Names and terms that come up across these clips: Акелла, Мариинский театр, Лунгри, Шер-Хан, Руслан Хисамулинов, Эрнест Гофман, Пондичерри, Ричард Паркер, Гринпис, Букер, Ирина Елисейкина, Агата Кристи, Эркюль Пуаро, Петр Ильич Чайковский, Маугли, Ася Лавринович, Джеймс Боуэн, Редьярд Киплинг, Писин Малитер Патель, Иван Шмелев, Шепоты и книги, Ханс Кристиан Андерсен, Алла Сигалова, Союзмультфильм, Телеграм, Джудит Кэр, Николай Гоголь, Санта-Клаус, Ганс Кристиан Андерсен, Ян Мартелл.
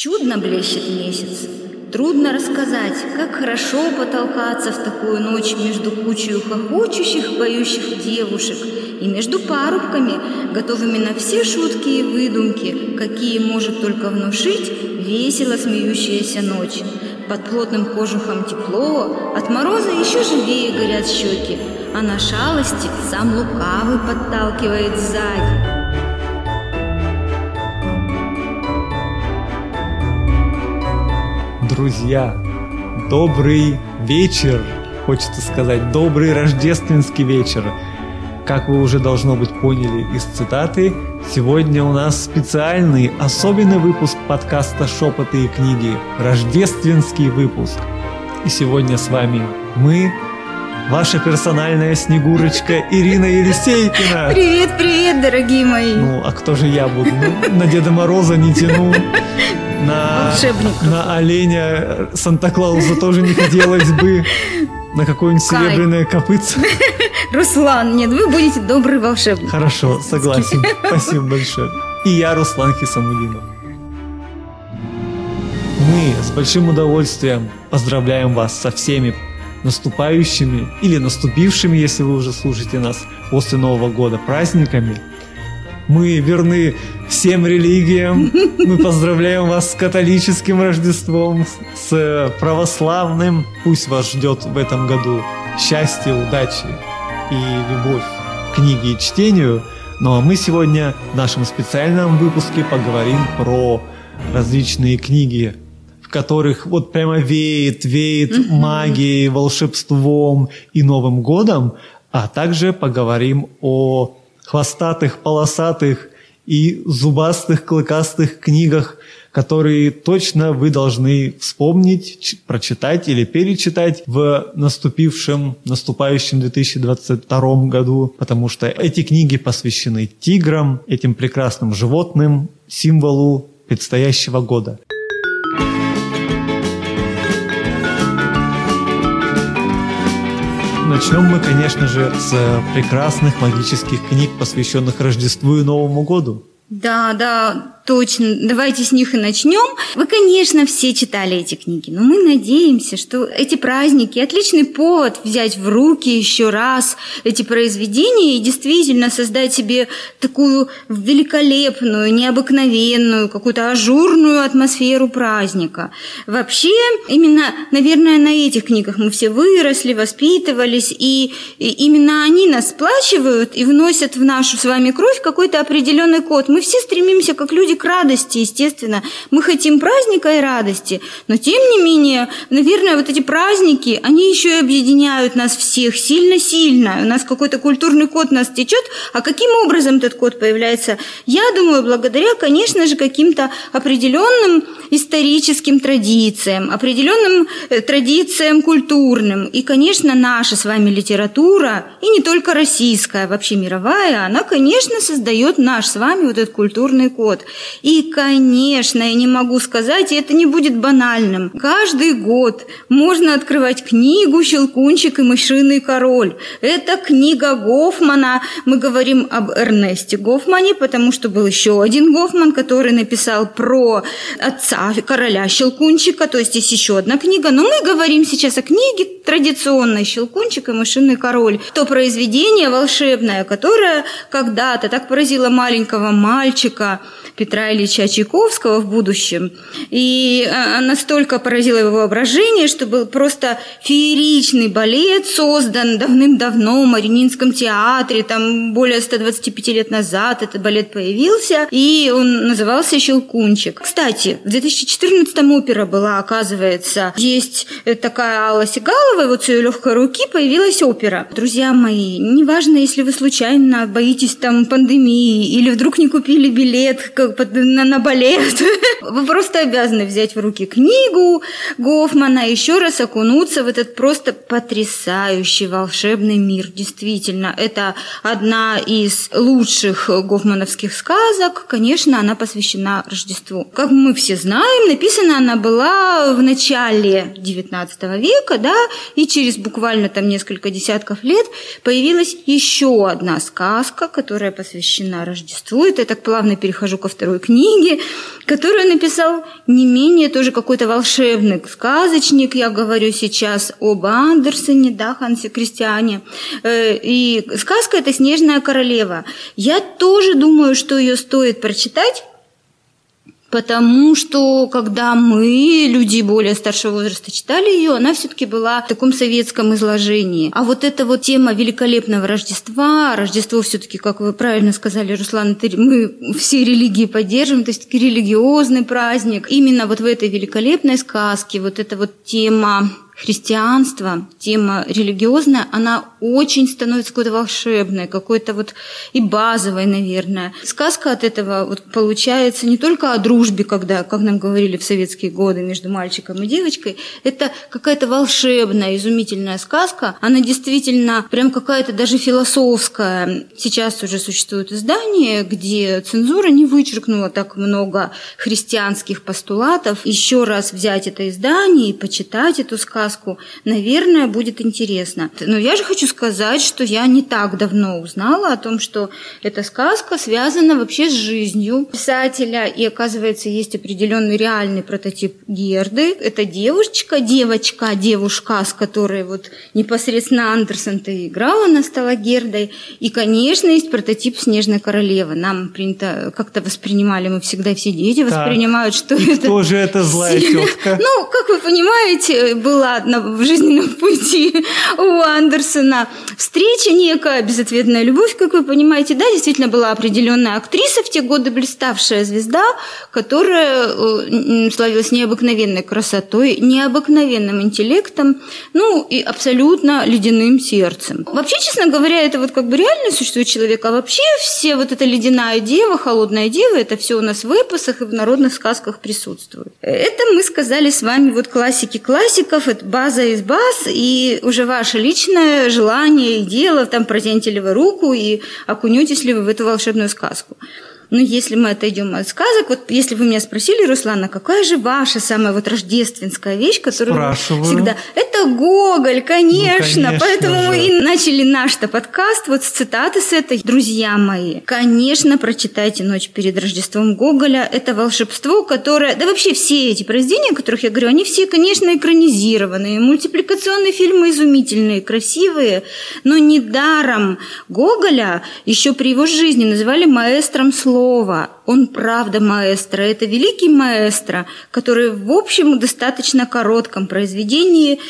Чудно блещет месяц. Трудно рассказать, как хорошо потолкаться в такую ночь между кучей хохочущих, поющих девушек и между парубками, готовыми на все шутки и выдумки, какие может только внушить весело смеющаяся ночь. Под плотным кожухом тепло, от мороза еще живее горят щеки, а на шалости сам лукавый подталкивает сзади. Друзья, добрый вечер, хочется сказать, добрый рождественский вечер. Как вы уже, должно быть, поняли из цитаты, сегодня у нас специальный, особенный выпуск подкаста «Шепоты и книги», рождественский выпуск. И сегодня с вами мы, ваша персональная Снегурочка Ирина Елисейкина. Привет, привет, дорогие мои. Ну, а кто же я буду? На Деда Мороза не тяну. На оленя Санта-Клауса тоже не хотелось бы. На какое-нибудь серебряное копытце. Руслан, нет, вы будете добрый волшебник. Хорошо, согласен. Спасибо большое. И я, Руслан Хисамулинов. Мы с большим удовольствием поздравляем вас со всеми наступающими или наступившими, если вы уже слушаете нас, после Нового года праздниками. Мы верны всем религиям. Мы поздравляем вас с католическим Рождеством, с православным. Пусть вас ждет в этом году счастье, удачи и любовь к книге и чтению. Ну а мы сегодня в нашем специальном выпуске поговорим про различные книги, в которых вот прямо веет магией, волшебством и Новым годом. А также поговорим о хвостатых, полосатых и зубастых, клыкастых книгах, которые точно вы должны вспомнить, прочитать или перечитать в наступающем 2022 году, потому что эти книги посвящены тиграм, этим прекрасным животным, символу предстоящего года. Начнем мы, конечно же, с прекрасных магических книг, посвященных Рождеству и Новому году. Да, точно. Давайте с них и начнем. Вы, конечно, все читали эти книги, но мы надеемся, что эти праздники – отличный повод взять в руки еще раз эти произведения и действительно создать себе такую великолепную, необыкновенную, какую-то ажурную атмосферу праздника. Вообще, именно, наверное, на этих книгах мы все выросли, воспитывались, и именно они нас сплачивают и вносят в нашу с вами кровь какой-то определенный код. Мы все стремимся, как люди, к радости, естественно. Мы хотим праздника и радости, но тем не менее, наверное, вот эти праздники, они еще и объединяют нас всех сильно-сильно. У нас какой-то культурный код нас течет, а каким образом этот код появляется? Я думаю, благодаря, конечно же, каким-то определенным историческим традициям, определенным традициям культурным. И, конечно, наша с вами литература, и не только российская, вообще мировая, она, конечно, создает наш с вами вот этот культурный код. И, конечно, я не могу сказать, и это не будет банальным. Каждый год можно открывать книгу «Щелкунчик и мышиный король». Это книга Гофмана. Мы говорим об Эрнесте Гофмане, потому что был еще один Гофман, который написал про отца короля Щелкунчика, то есть есть еще одна книга. Но мы говорим сейчас о книге традиционной «Щелкунчик и мышиный король». То произведение волшебное, которое когда-то так поразило маленького мальчика Петра Ильича Чайковского в будущем. И настолько поразило его воображение, что был просто фееричный балет, создан давным-давно в Мариинском театре, там более 125 лет назад этот балет появился, и он назывался «Щелкунчик». Кстати, в 2014-м опера была, оказывается, есть такая Алла Сигалова, и вот с ее легкой руки появилась опера. Друзья мои, неважно, если вы случайно боитесь там пандемии или вдруг не купили билет на балет. Вы просто обязаны взять в руки книгу Гофмана, еще раз окунуться в этот просто потрясающий волшебный мир. Действительно, это одна из лучших гофмановских сказок. Конечно, она посвящена Рождеству. Как мы все знаем, написана она была в начале XIX века, да, и через буквально там несколько десятков лет появилась еще одна сказка, которая посвящена Рождеству. Это я так плавно перехожу ко второй книги, которую написал не менее тоже какой-то волшебный сказочник, я говорю сейчас об Андерсене, да, Хансе Кристиане. И сказка эта «Снежная королева». Я тоже думаю, что ее стоит прочитать, потому что, когда мы, люди более старшего возраста, читали ее, она все-таки была в таком советском изложении. А вот эта вот тема великолепного Рождества, Рождество все-таки, как вы правильно сказали, Руслан, мы все религии поддерживаем, то есть религиозный праздник. Именно вот в этой великолепной сказке вот эта вот тема христианства, тема религиозная, она очень становится какой-то волшебной, какой-то вот и базовой, наверное. Сказка от этого вот получается не только о дружбе, когда, как нам говорили в советские годы, между мальчиком и девочкой, это какая-то волшебная, изумительная сказка, она действительно прям какая-то даже философская. Сейчас уже существует издание, где цензура не вычеркнула так много христианских постулатов. Еще раз взять это издание и почитать эту сказку, наверное, будет интересно. Но я же хочу сказать, что я не так давно узнала о том, что эта сказка связана вообще с жизнью писателя, и, оказывается, есть определенный реальный прототип Герды. Это девушка, с которой вот непосредственно Андерсен-то и играл, она стала Гердой. И, конечно, есть прототип «Снежной королевы». Нам принято, как-то воспринимали, мы всегда, все дети воспринимают, что и это... Кто же это злая тетка? Ну, как вы понимаете, была в жизненном пути у Андерсена встреча некая, безответная любовь, как вы понимаете, да, действительно была определенная актриса в те годы, блиставшая звезда, которая славилась необыкновенной красотой, необыкновенным интеллектом, ну и абсолютно ледяным сердцем. Вообще, честно говоря, это вот как бы реально существует человек, а вообще все вот эта ледяная дева, холодная дева, это все у нас в эпосах и в народных сказках присутствует. Это мы сказали с вами вот классики классиков, это база из баз, и уже ваше личное желание и дело, там протяните ли вы руку и окунетесь ли вы в эту волшебную сказку. Но если мы отойдем от сказок, вот если вы меня спросили, Руслана, какая же ваша самая вот рождественская вещь, которую спрашиваю всегда... Это Гоголь, конечно. Ну, конечно, поэтому мы и начали наш-то подкаст вот с цитаты с этой. Друзья мои, конечно, прочитайте «Ночь перед Рождеством» Гоголя. Это волшебство, которое... Да вообще все эти произведения, о которых я говорю, они все, конечно, экранизированные. Мультипликационные фильмы изумительные, красивые. Но недаром Гоголя еще при его жизни называли маэстром слова. Он правда маэстро, это великий маэстро, который в общем достаточно коротком произведении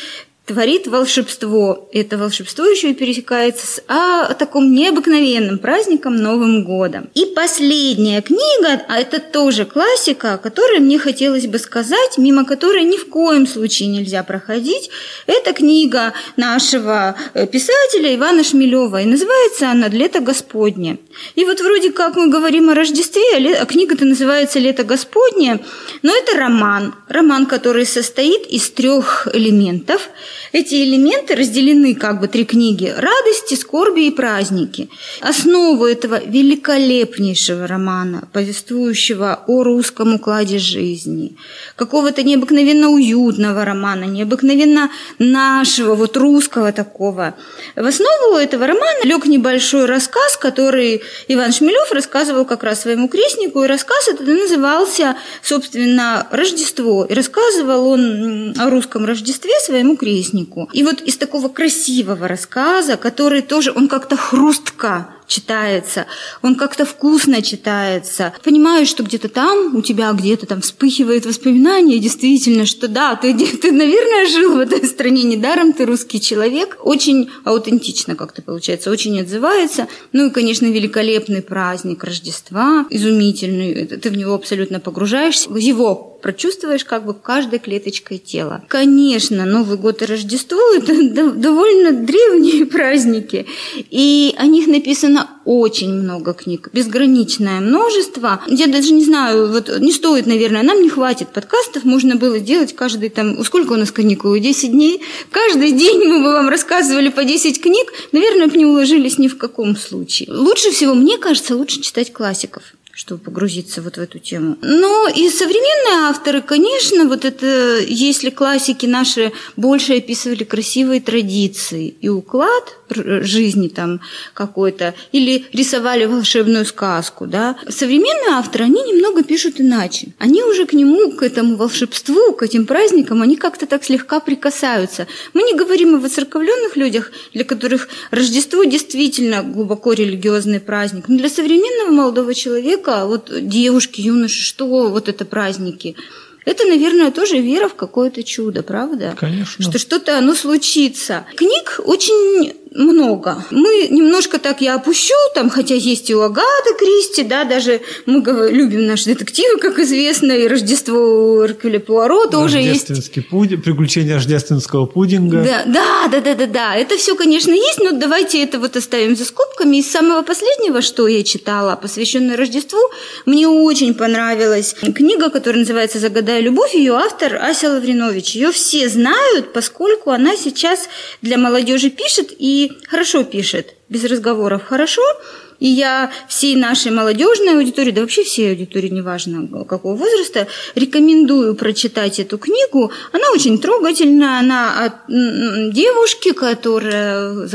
творит волшебство. Это волшебство еще и пересекается с таком необыкновенным праздником Новым годом. И последняя книга, а это тоже классика, о которой мне хотелось бы сказать, мимо которой ни в коем случае нельзя проходить. Это книга нашего писателя Ивана Шмелева, и называется она «Лето Господне». И вот вроде как мы говорим о Рождестве, а книга-то называется «Лето Господне», но это роман, который состоит из 3 элементов. Эти элементы разделены как бы 3 книги: «Радости», «Скорби» и «Праздники». Основу этого великолепнейшего романа, повествующего о русском укладе жизни, какого-то необыкновенно уютного романа, необыкновенно нашего, вот русского такого. В основу этого романа лег небольшой рассказ, который Иван Шмелев рассказывал как раз своему крестнику, и рассказ этот назывался, собственно, «Рождество». И рассказывал он о русском Рождестве своему крестнику. И вот из такого красивого рассказа, который тоже, он как-то хрустко читается, он как-то вкусно читается. Понимаешь, что где-то там, у тебя где-то там вспыхивает воспоминание, действительно, что да, ты, наверное, жил в этой стране, недаром ты русский человек. Очень аутентично как-то получается, очень отзывается. Ну и, конечно, великолепный праздник Рождества, изумительный, ты в него абсолютно погружаешься, его прочувствуешь как бы каждой клеточкой тела. Конечно, Новый год и Рождество – это довольно древние праздники, и о них написано очень много книг, безграничное множество. Я даже не знаю, вот не стоит, наверное, нам не хватит подкастов, можно было делать каждый там... Сколько у нас каникулы? 10 дней? Каждый день мы бы вам рассказывали по 10 книг, наверное, бы не уложились ни в каком случае. Лучше всего, мне кажется, лучше читать классиков. чтобы погрузиться вот в эту тему. Ну и современные авторы, конечно, вот это, если классики наши больше описывали красивые традиции и уклад жизни там какой-то, или рисовали волшебную сказку, да, современные авторы, они немного пишут иначе. Они уже к нему, к этому волшебству, к этим праздникам, они как-то так слегка прикасаются. Мы не говорим о воцерковленных людях, для которых Рождество действительно глубоко религиозный праздник, но для современного молодого человека, вот девушки, юноши, что вот это праздники? Это, наверное, тоже вера в какое-то чудо, правда? Конечно. Что что-то оно случится. Книг очень много. Мы немножко так я опущу, там, хотя есть и у Агаты Кристи, да, даже мы любим наши детективы, как известно, и Рождество у Эркюля Пуаро тоже есть. Рождественский пудинг, приключения рождественского пудинга. Да. Это все, конечно, есть, но давайте это вот оставим за скобками. Из самого последнего, что я читала, посвященное Рождеству, мне очень понравилась книга, которая называется «Загадай любовь». Ее автор Ася Лавринович. Ее все знают, поскольку она сейчас для молодежи пишет и хорошо пишет, без разговоров хорошо. И я всей нашей молодежной аудитории, да вообще всей аудитории, неважно какого возраста, рекомендую прочитать эту книгу. Она очень трогательная, она от девушки, которая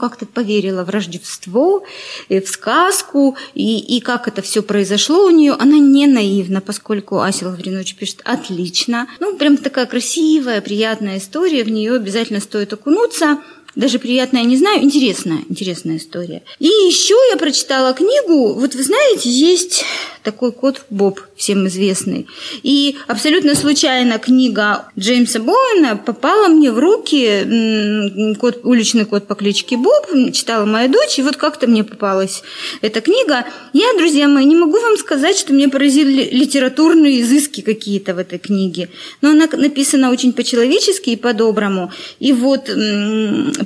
как-то поверила в Рождество, в сказку, и как это все произошло у нее. Она не наивна, поскольку Ася Лавринович пишет отлично. Прям такая красивая, приятная история, в нее обязательно стоит окунуться. Даже приятная, не знаю, интересная история. И еще я прочитала книгу, вот вы знаете, есть такой кот Боб, всем известный. И абсолютно случайно книга Джеймса Боуэна попала мне в руки, уличный кот по кличке Боб, читала моя дочь, и вот как-то мне попалась эта книга. Я, друзья мои, не могу вам сказать, что меня поразили литературные изыски какие-то в этой книге, но она написана очень по-человечески и по-доброму. И вот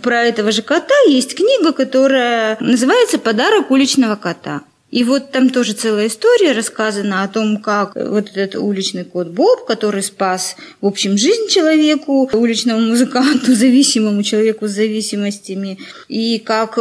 про этого же кота есть книга, которая называется «Подарок уличного кота». И вот там тоже целая история рассказана о том, как вот этот уличный кот Боб, который спас, в общем, жизнь человеку, уличному музыканту, зависимому человеку с зависимостями, и как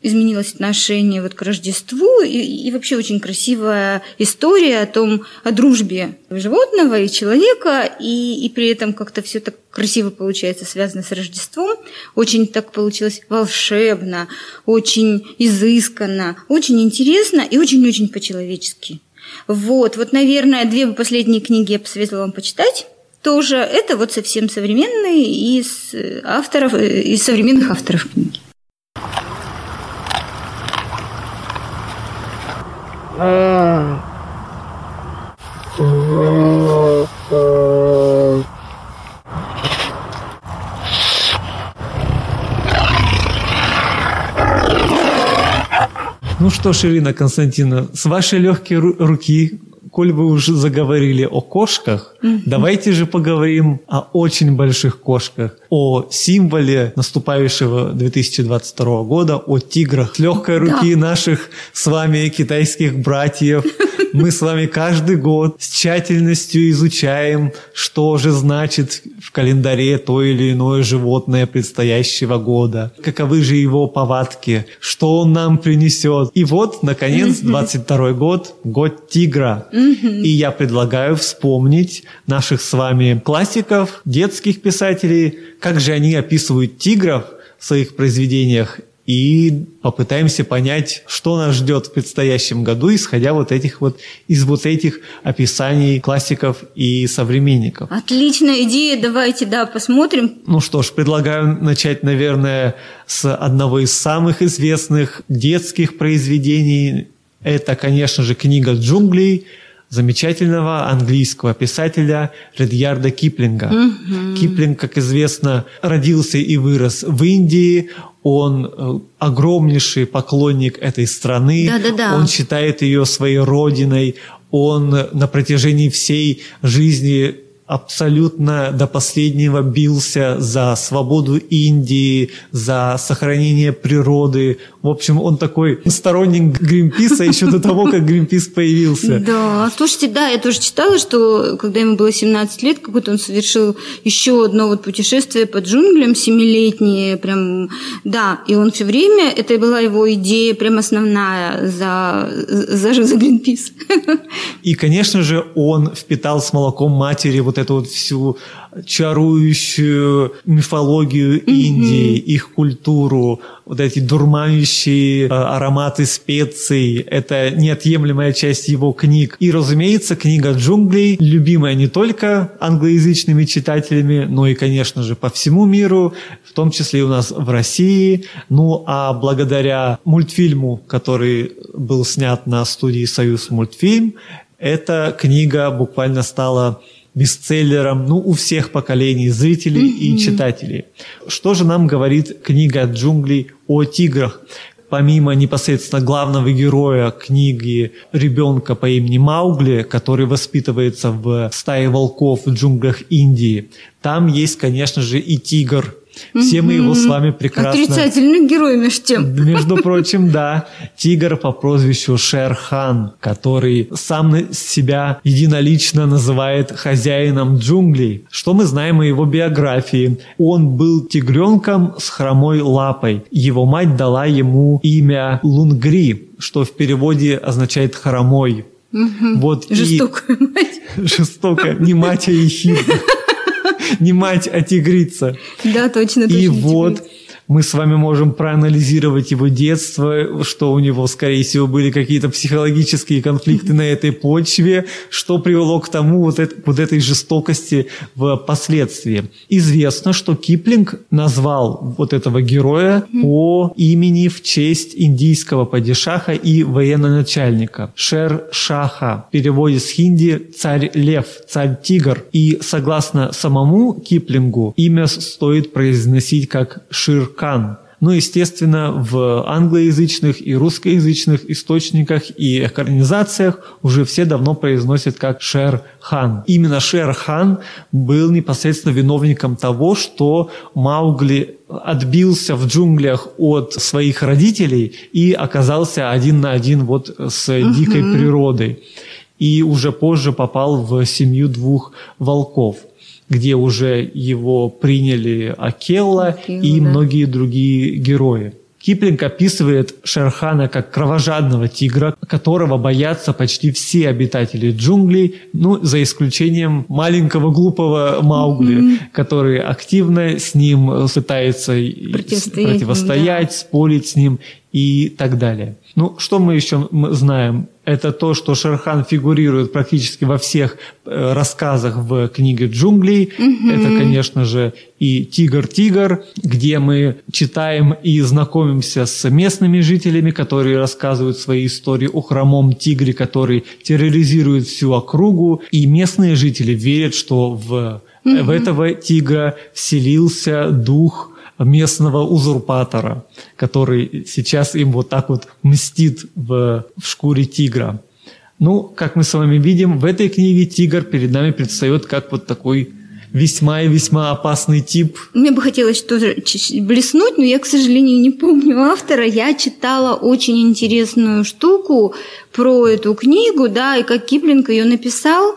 изменилось отношение вот к Рождеству, и вообще очень красивая история о дружбе животного и человека, и при этом как-то все так красиво получается, связано с Рождеством. Очень так получилось волшебно, очень изысканно, очень интересно и очень-очень по-человечески. Вот, наверное, две последние книги я посоветовала вам почитать. Тоже это вот совсем современные из современных авторов книги. Ну что ж, Ирина Константиновна, с вашей легкой руки, коль вы уже заговорили о кошках, давайте же поговорим о очень больших кошках, о символе наступающего 2022 года, о тиграх. С легкой руки наших с вами китайских братьев мы с вами каждый год с тщательностью изучаем, что же значит в календаре то или иное животное предстоящего года, каковы же его повадки, что он нам принесет. И вот, наконец, 22-й год, год тигра. И я предлагаю вспомнить наших с вами классиков, детских писателей, как же они описывают тигров в своих произведениях, и попытаемся понять, что нас ждет в предстоящем году, исходя из этих описаний классиков и современников. Отличная идея, давайте, посмотрим. Ну что ж, предлагаю начать, наверное, с одного из самых известных детских произведений. Это, конечно же, книга «Джунглей» замечательного английского писателя Редьярда Киплинга. Киплинг, как известно, родился и вырос в Индии. Он огромнейший поклонник этой страны. Он считает ее своей родиной. Он на протяжении всей жизни абсолютно до последнего бился за свободу Индии, за сохранение природы. В общем, он такой сторонник Гринписа еще до того, как Гринпис появился. Да, слушайте, да, я тоже читала, что когда ему было 17 лет, какой-то он совершил еще одно вот путешествие по джунглям, семилетнее, прям, да, и он все время, это была его идея прям основная за Гринпис. И, конечно же, он впитал с молоком матери вот эту вот всю чарующую мифологию Индии, их культуру, вот эти дурманящие ароматы специй. Это неотъемлемая часть его книг. И, разумеется, книга «Джунглей» любимая не только англоязычными читателями, но и, конечно же, по всему миру, в том числе и у нас в России. Ну, а благодаря мультфильму, который был снят на студии «Союзмультфильм», эта книга буквально стала бестселлером, ну, у всех поколений зрителей и читателей. Что же нам говорит книга «Джунглей» о тиграх? Помимо непосредственно главного героя книги, ребенка по имени Маугли, который воспитывается в стае волков в джунглях Индии, там есть, конечно же, и тигр. Все мы его с вами прекрасно... Отрицательный герой, между тем. Между прочим, да. Тигр по прозвищу Шер-Хан, который сам себя единолично называет хозяином джунглей. Что мы знаем о его биографии? Он был тигренком с хромой лапой. Его мать дала ему имя Лунгри, что в переводе означает «хромой». Вот жестокая и... мать. Жестокая. Не мать, а ехидна. Не мать, а тигрица. Да, точно. И вот тигрица. Мы с вами можем проанализировать его детство, что у него, скорее всего, были какие-то психологические конфликты на этой почве, что привело к тому вот этой жестокости впоследствии. Известно, что Киплинг назвал вот этого героя по имени в честь индийского падишаха и военачальника Шер-Шаха. В переводе с хинди «царь-лев», «царь-тигр». И согласно самому Киплингу, имя стоит произносить как «Шир-Хан». Ну, естественно, в англоязычных и русскоязычных источниках и экранизациях уже все давно произносят как Шер-Хан. Именно Шер-Хан был непосредственно виновником того, что Маугли отбился в джунглях от своих родителей и оказался один на один вот с дикой природой. И уже позже попал в семью двух волков, где уже его приняли Акелла и многие другие герои. Киплинг описывает Шер-Хана как кровожадного тигра, которого боятся почти все обитатели джунглей, ну, за исключением маленького глупого Маугли, который активно с ним пытается противостоять, спорить с ним и так далее. Ну, что мы еще знаем? Это то, что Шер-Хан фигурирует практически во всех рассказах в книге «Джунглей». Это, конечно же, и «Тигр-тигр», где мы читаем и знакомимся с местными жителями, которые рассказывают свои истории о хромом тигре, который терроризирует всю округу. И местные жители верят, что в этого тигра вселился дух местного узурпатора, который сейчас им вот так вот мстит в шкуре тигра. Ну, как мы с вами видим, в этой книге тигр перед нами предстает как вот такой весьма и весьма опасный тип. Мне бы хотелось тоже блеснуть, но я, к сожалению, не помню автора. Я читала очень интересную штуку про эту книгу, да, и как Киплинг ее написал.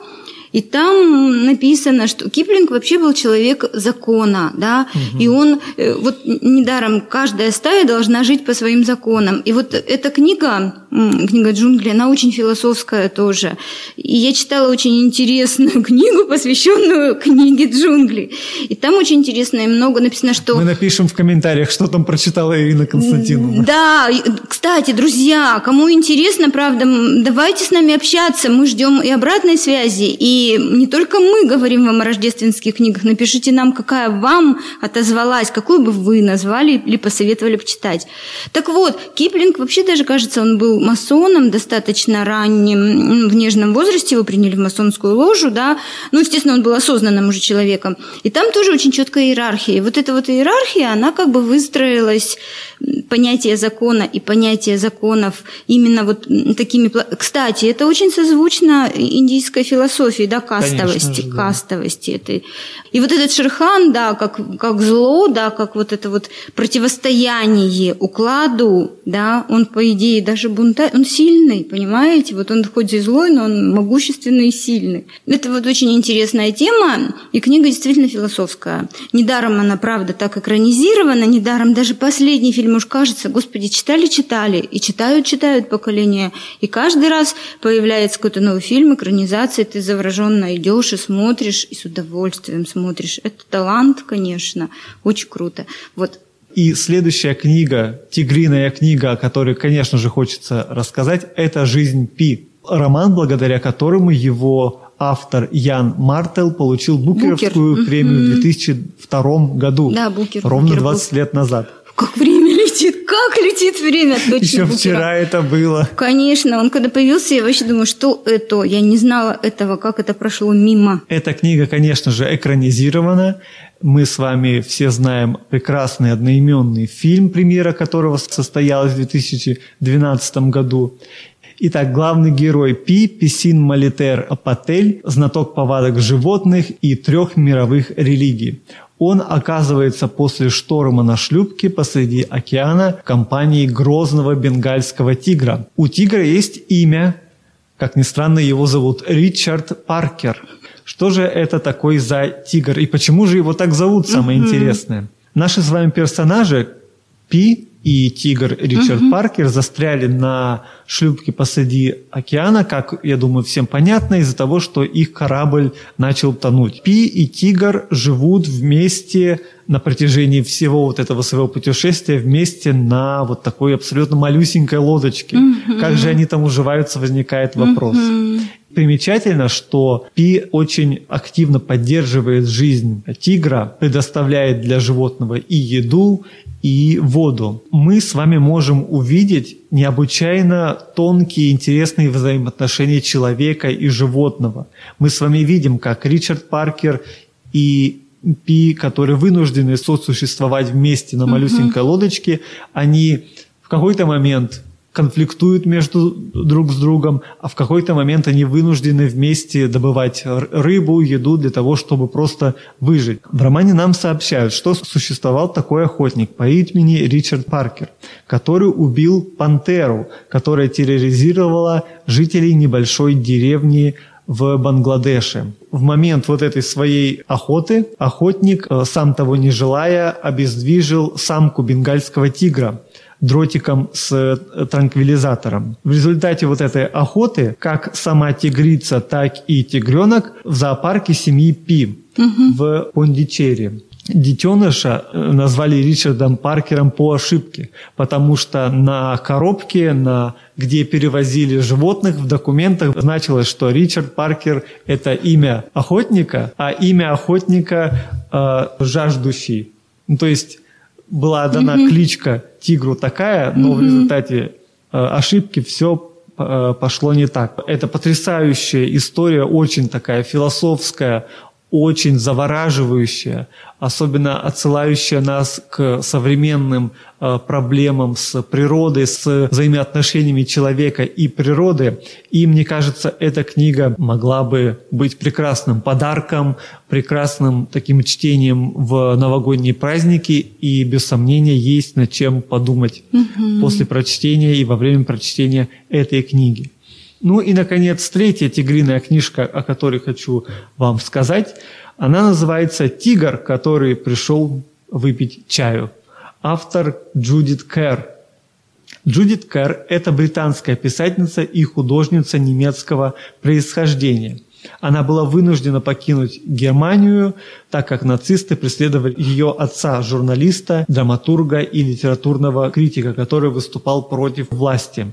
И там написано, что Киплинг вообще был человек закона, да, и он, вот недаром каждая стая должна жить по своим законам. И вот эта книга «Джунгли», она очень философская тоже. И я читала очень интересную книгу, посвященную книге «Джунгли». И там очень интересно и много написано, что... Мы напишем в комментариях, что там прочитала Ирина Константиновна. Да, кстати, друзья, кому интересно, правда, давайте с нами общаться, мы ждем и обратной связи, и не только мы говорим вам о рождественских книгах. Напишите нам, какая вам отозвалась, какую бы вы назвали или посоветовали почитать. Так вот, Киплинг вообще даже, кажется, он был масоном достаточно ранним, в нежном возрасте его приняли в масонскую ложу, да. Ну, естественно, он был осознанным уже человеком. И там тоже очень четкая иерархия. Вот эта вот иерархия, она как бы выстроилась, понятие закона и понятие законов именно вот такими... Кстати, это очень созвучно индийской философии, да, кастовости. Конечно, да. Кастовости этой. И вот этот Шерхан, да, как зло, да, как вот это вот противостояние укладу, да, он, по идее, даже бунтарь, он сильный, понимаете? Вот он хоть и злой, но он могущественный и сильный. Это вот очень интересная тема, и книга действительно философская. Недаром она, правда, так экранизирована, недаром даже последний фильм, уж кажется, господи, читали-читали, и читают-читают поколение, и каждый раз появляется какой-то новый фильм, экранизация, ты завороженно идешь и смотришь, и с удовольствием смотришь. Это талант, конечно, очень круто. Вот. И следующая книга, тигриная книга, о которой, конечно же, хочется рассказать, это «Жизнь Пи», роман, благодаря которому его автор Ян Мартелл получил Букеровскую премию в 2002 году, да, ровно 20 лет назад. Как время летит, как летит время. Точно. Еще Букера. Вчера это было. Конечно, он когда появился, я вообще думаю, что это? Я не знала этого, как это прошло мимо. Эта книга, конечно же, экранизирована. Мы с вами все знаем прекрасный одноименный фильм, премьера которого состоялась в 2012 году. Итак, главный герой Пи, Писин Малитер Патель, знаток повадок животных и 3 мировых религий. Он оказывается после шторма на шлюпке посреди океана в компании грозного бенгальского тигра. У тигра есть имя, как ни странно, его зовут Ричард Паркер. Что же это такой за тигр? И почему же его так зовут, самое интересное? Наши с вами персонажи, Пи и тигр Ричард Паркер, застряли на шлюпке посреди океана, как, я думаю, всем понятно, из-за того, что их корабль начал тонуть. Пи и тигр живут вместе на протяжении всего вот этого своего путешествия, вместе на вот такой абсолютно малюсенькой лодочке. Как же они там уживаются, возникает вопрос. Примечательно, что Пи очень активно поддерживает жизнь тигра, предоставляет для животного и еду, и воду. Мы с вами можем увидеть необычайно тонкие, интересные взаимоотношения человека и животного. Мы с вами видим, как Ричард Паркер и Пи, которые вынуждены сосуществовать вместе на малюсенькой лодочке, они в какой-то момент... конфликтуют между друг с другом, а в какой-то момент они вынуждены вместе добывать рыбу, еду для того, чтобы просто выжить. В романе нам сообщают, что существовал такой охотник по имени Ричард Паркер, который убил пантеру, которая терроризировала жителей небольшой деревни в Бангладеше. В момент вот этой своей охоты охотник, сам того не желая, обездвижил самку бенгальского тигра дротиком с транквилизатором. В результате вот этой охоты как сама тигрица, так и тигренок в зоопарке семьи Пи в Пондичерри. Детеныша назвали Ричардом Паркером по ошибке, потому что на коробке, где перевозили животных, в документах значилось, что Ричард Паркер – это имя охотника, а имя охотника «жаждущий». Ну, то есть была дана кличка тигру такая, но в результате ошибки все пошло не так. Это потрясающая история, очень такая философская, очень завораживающая, особенно отсылающая нас к современным проблемам с природой, с взаимоотношениями человека и природы. И, мне кажется, эта книга могла бы быть прекрасным подарком, прекрасным таким чтением в новогодние праздники, и, без сомнения, есть над чем подумать после прочтения и во время прочтения этой книги. Ну и, наконец, третья тигриная книжка, о которой хочу вам сказать, она называется «Тигр, который пришел выпить чаю». Автор Джудит Кэр. Джудит Кэр – это британская писательница и художница немецкого происхождения. Она была вынуждена покинуть Германию, так как нацисты преследовали ее отца, журналиста, драматурга и литературного критика, который выступал против власти.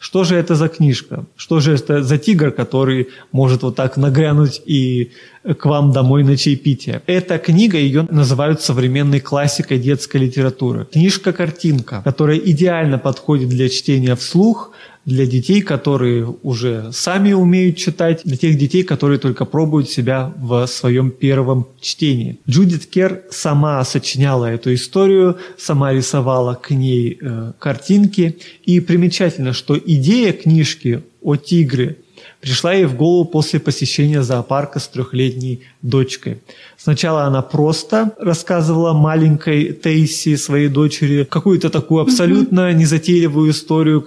Что же это за книжка? Что же это за тигр, который может вот так нагрянуть и к вам домой на чаепитие? Эта книга, ее называют современной классикой детской литературы. Книжка-картинка, которая идеально подходит для чтения вслух, для детей, которые уже сами умеют читать, для тех детей, которые только пробуют себя в своем первом чтении. Джудит Кэр сама сочиняла эту историю, сама рисовала к ней картинки. И примечательно, что идея книжки о тигре пришла ей в голову после посещения зоопарка с трехлетней дочкой. Сначала она просто рассказывала маленькой Тейси, своей дочери, какую-то такую абсолютно незатейливую историю,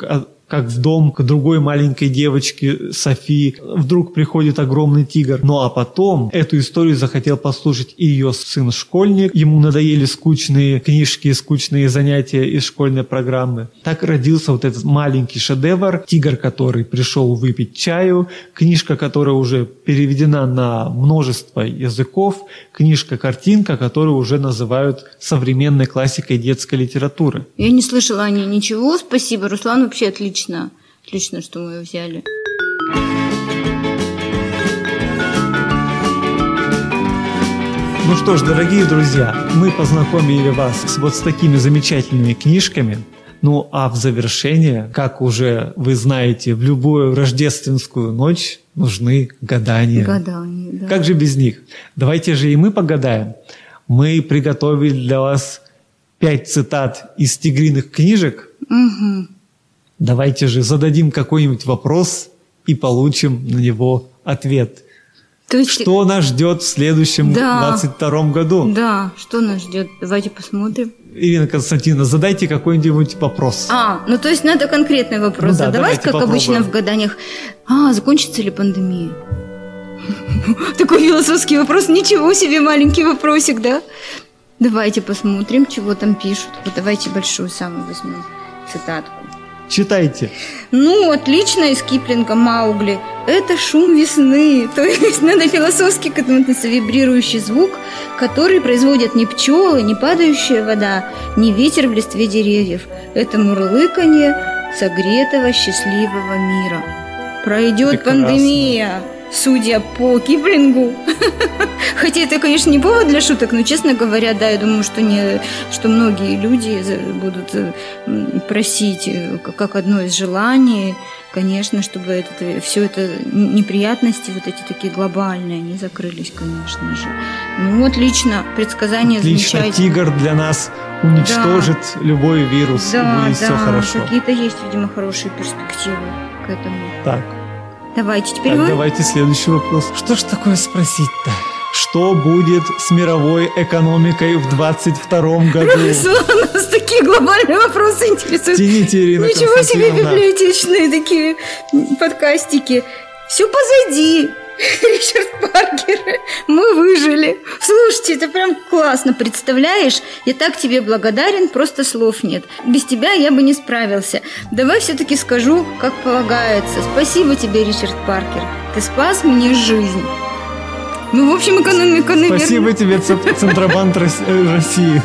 как в дом к другой маленькой девочке Софии вдруг приходит огромный тигр. Ну а потом эту историю захотел послушать и ее сын-школьник. Ему надоели скучные книжки и скучные занятия из школьной программы. Так родился вот этот маленький шедевр. Тигр, который пришел выпить чаю. Книжка, которая уже переведена на множество языков. Книжка-картинка, которую уже называют современной классикой детской литературы. Я не слышала о ней ничего. Спасибо, Руслан, вообще отлично. Отлично, что мы ее взяли. Ну что ж, дорогие друзья, мы познакомили вас с такими замечательными книжками. Ну а в завершение, как уже вы знаете, в любую рождественскую ночь нужны гадания. Гадания, да. Как же без них? Давайте же и мы погадаем. Мы приготовили для вас 5 цитат из тигриных книжек. Угу. Давайте же зададим какой-нибудь вопрос и получим на него ответ. То есть... Что нас ждет в следующем 22-м году? Да, что нас ждет? Давайте посмотрим. Ирина Константиновна, задайте какой-нибудь вопрос. То есть надо конкретный вопрос задавать, давайте как попробуем. Обычно в гаданиях. Закончится ли пандемия? Такой философский вопрос. Ничего себе, маленький вопросик, да? Давайте посмотрим, чего там пишут. Давайте большую самую возьмем цитатку. Читайте. Отлично, из Киплинга «Маугли». Это шум весны. То есть надо философски к этому относиться. Вибрирующий звук, который производят ни пчелы, ни падающая вода, ни ветер в листве деревьев. Это мурлыканье согретого счастливого мира. Пройдет прекрасно. Пандемия, судя по Киплингу. Хотя это, конечно, не повод для шуток, но, честно говоря, да, я думаю, что многие люди будут просить, как одно из желаний, конечно, чтобы все это неприятности, вот эти такие глобальные, они закрылись, конечно же. Отлично, предсказание замечательное. Отлично, тигр для нас уничтожит любой вирус, и будет все хорошо. Какие-то есть, видимо, хорошие перспективы к этому. Так. Давайте теперь давайте следующий вопрос. Что ж такое спросить-то? Что будет с мировой экономикой в 22-м году? Руслан, у нас такие глобальные вопросы интересуют. Тяните, Ирина Ничего себе библиотечные такие подкастики. Все позади. Ричард Паркер, мы выжили. Слушайте, это прям классно, представляешь? Я так тебе благодарен, просто слов нет. Без тебя я бы не справился. Давай все-таки скажу, как полагается. Спасибо тебе, Ричард Паркер. Ты спас мне жизнь. В общем, экономика, наверное... Спасибо тебе, Центробанк России.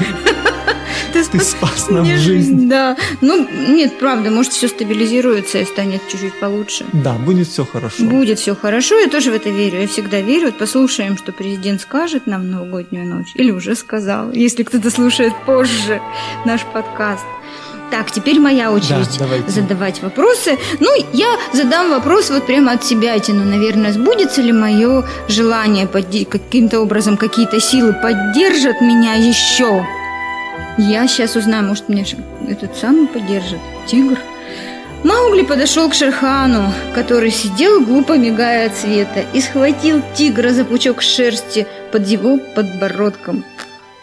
Ты спас нам жизнь. Да. Нет, правда, может, все стабилизируется и станет чуть-чуть получше. Да, будет все хорошо. Будет все хорошо, я тоже в это верю. Я всегда верю. Послушаем, что президент скажет нам в новогоднюю ночь. Или уже сказал, если кто-то слушает позже наш подкаст. Так, теперь моя очередь задавать вопросы. Я задам вопрос прямо от себя, наверное, сбудется ли мое желание, каким-то образом какие-то силы поддержат меня еще? Я сейчас узнаю, может, меня этот самый поддержит, тигр. Маугли подошел к Шерхану, который сидел, глупо мигая от света, и схватил тигра за пучок шерсти под его подбородком.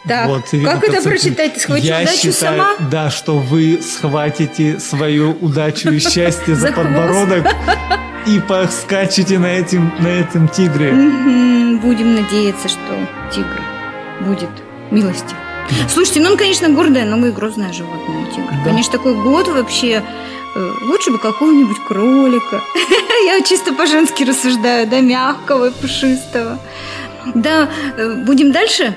Так, как это прочитать? Ты схватил удачу сама? Да, что вы схватите свою удачу и счастье за подбородок и поскачете на этом тигре. Будем надеяться, что тигр будет милостив. Слушайте, он, конечно, гордое, но и грозное животное, тигр. Да. Конечно, такой год вообще... Лучше бы какого-нибудь кролика. Я чисто по-женски рассуждаю, да, мягкого и пушистого. Да, будем дальше?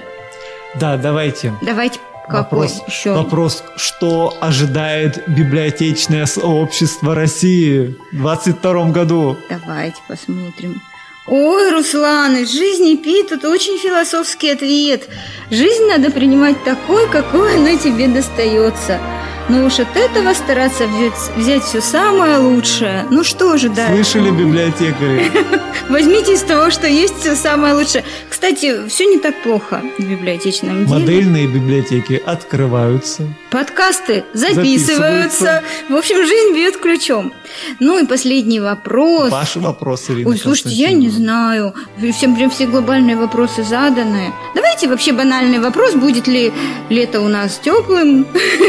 Да, давайте. Давайте вопрос. Какой еще? Вопрос, что ожидает библиотечное сообщество России в 22-м году? Давайте посмотрим. Ой, Руслан, из жизни Пи тут очень философский ответ. Жизнь надо принимать такой, какой она тебе достается. Но уж от этого стараться взять все самое лучшее. Ну что же, да. Слышали, библиотекари? Возьмите из того, что есть, все самое лучшее. Кстати, все не так плохо в библиотечном деле. Модельные библиотеки открываются. Подкасты записываются. В общем, жизнь бьет ключом. Ну и последний вопрос. Ваши вопросы, Ирина. Ой, слушайте, я не знаю. Всем прям все глобальные вопросы заданы. Давайте вообще банальный вопрос. Будет ли лето у нас теплым,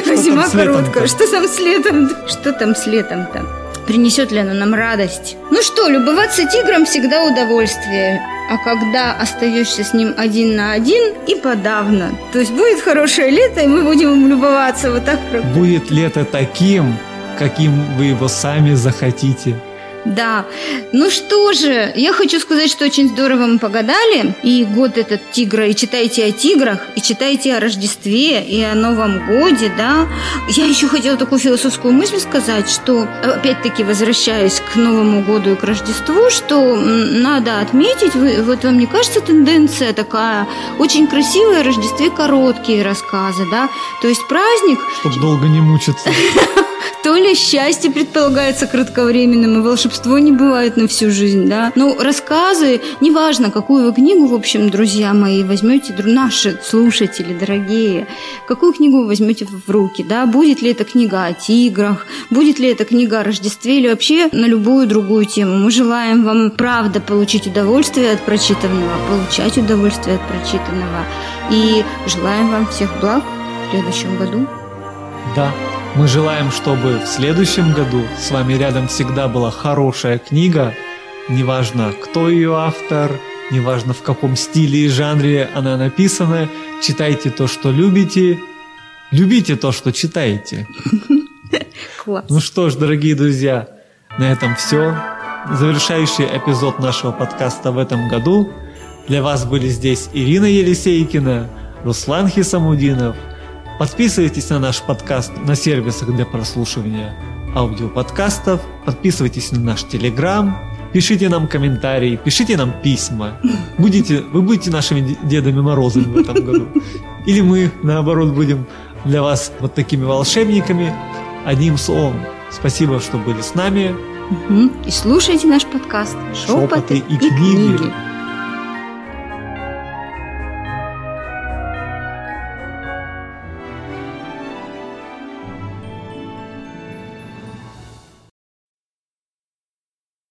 а зима короткая? Что там с летом? Что там с летом-то? Принесет ли оно нам радость? Ну что, любоваться тигром всегда удовольствие. А когда остаешься с ним один на один, и подавно. То есть будет хорошее лето, и мы будем им любоваться вот так. Будет лето таким, каким вы его сами захотите. Да. Ну что же, я хочу сказать, что очень здорово мы погадали. И год этот тигра, и читайте о тиграх, и читайте о Рождестве, и о Новом годе, да. Я еще хотела такую философскую мысль сказать, что, опять-таки, возвращаясь к Новому году и к Рождеству, что надо отметить, вот вам не кажется тенденция такая, очень красивая, о Рождестве короткие рассказы, да. То есть праздник... Чтобы долго не мучиться. То ли счастье предполагается кратковременным, и волшебство не бывает на всю жизнь, да. Но рассказы, неважно, какую вы книгу, в общем, друзья мои, возьмете, наши слушатели дорогие, какую книгу вы возьмете в руки, да, будет ли это книга о тиграх, будет ли это книга о Рождестве или вообще на любую другую тему. Мы желаем вам, правда, получить удовольствие от прочитанного, получать удовольствие от прочитанного, и желаем вам всех благ в следующем году. Да. Мы желаем, чтобы в следующем году с вами рядом всегда была хорошая книга, неважно, кто ее автор, неважно, в каком стиле и жанре она написана. Читайте то, что любите, любите то, что читаете. Класс. Ну что ж, дорогие друзья, на этом все. Завершающий эпизод нашего подкаста в этом году. Для вас были здесь Ирина Елисейкина, Руслан Хисамудинов. Подписывайтесь на наш подкаст на сервисах для прослушивания аудиоподкастов, подписывайтесь на наш Телеграм, пишите нам комментарии, пишите нам письма. Вы будете нашими Дедами Морозами в этом году. Или мы, наоборот, будем для вас вот такими волшебниками. Одним словом, спасибо, что были с нами. И слушайте наш подкаст «Шепоты и книги».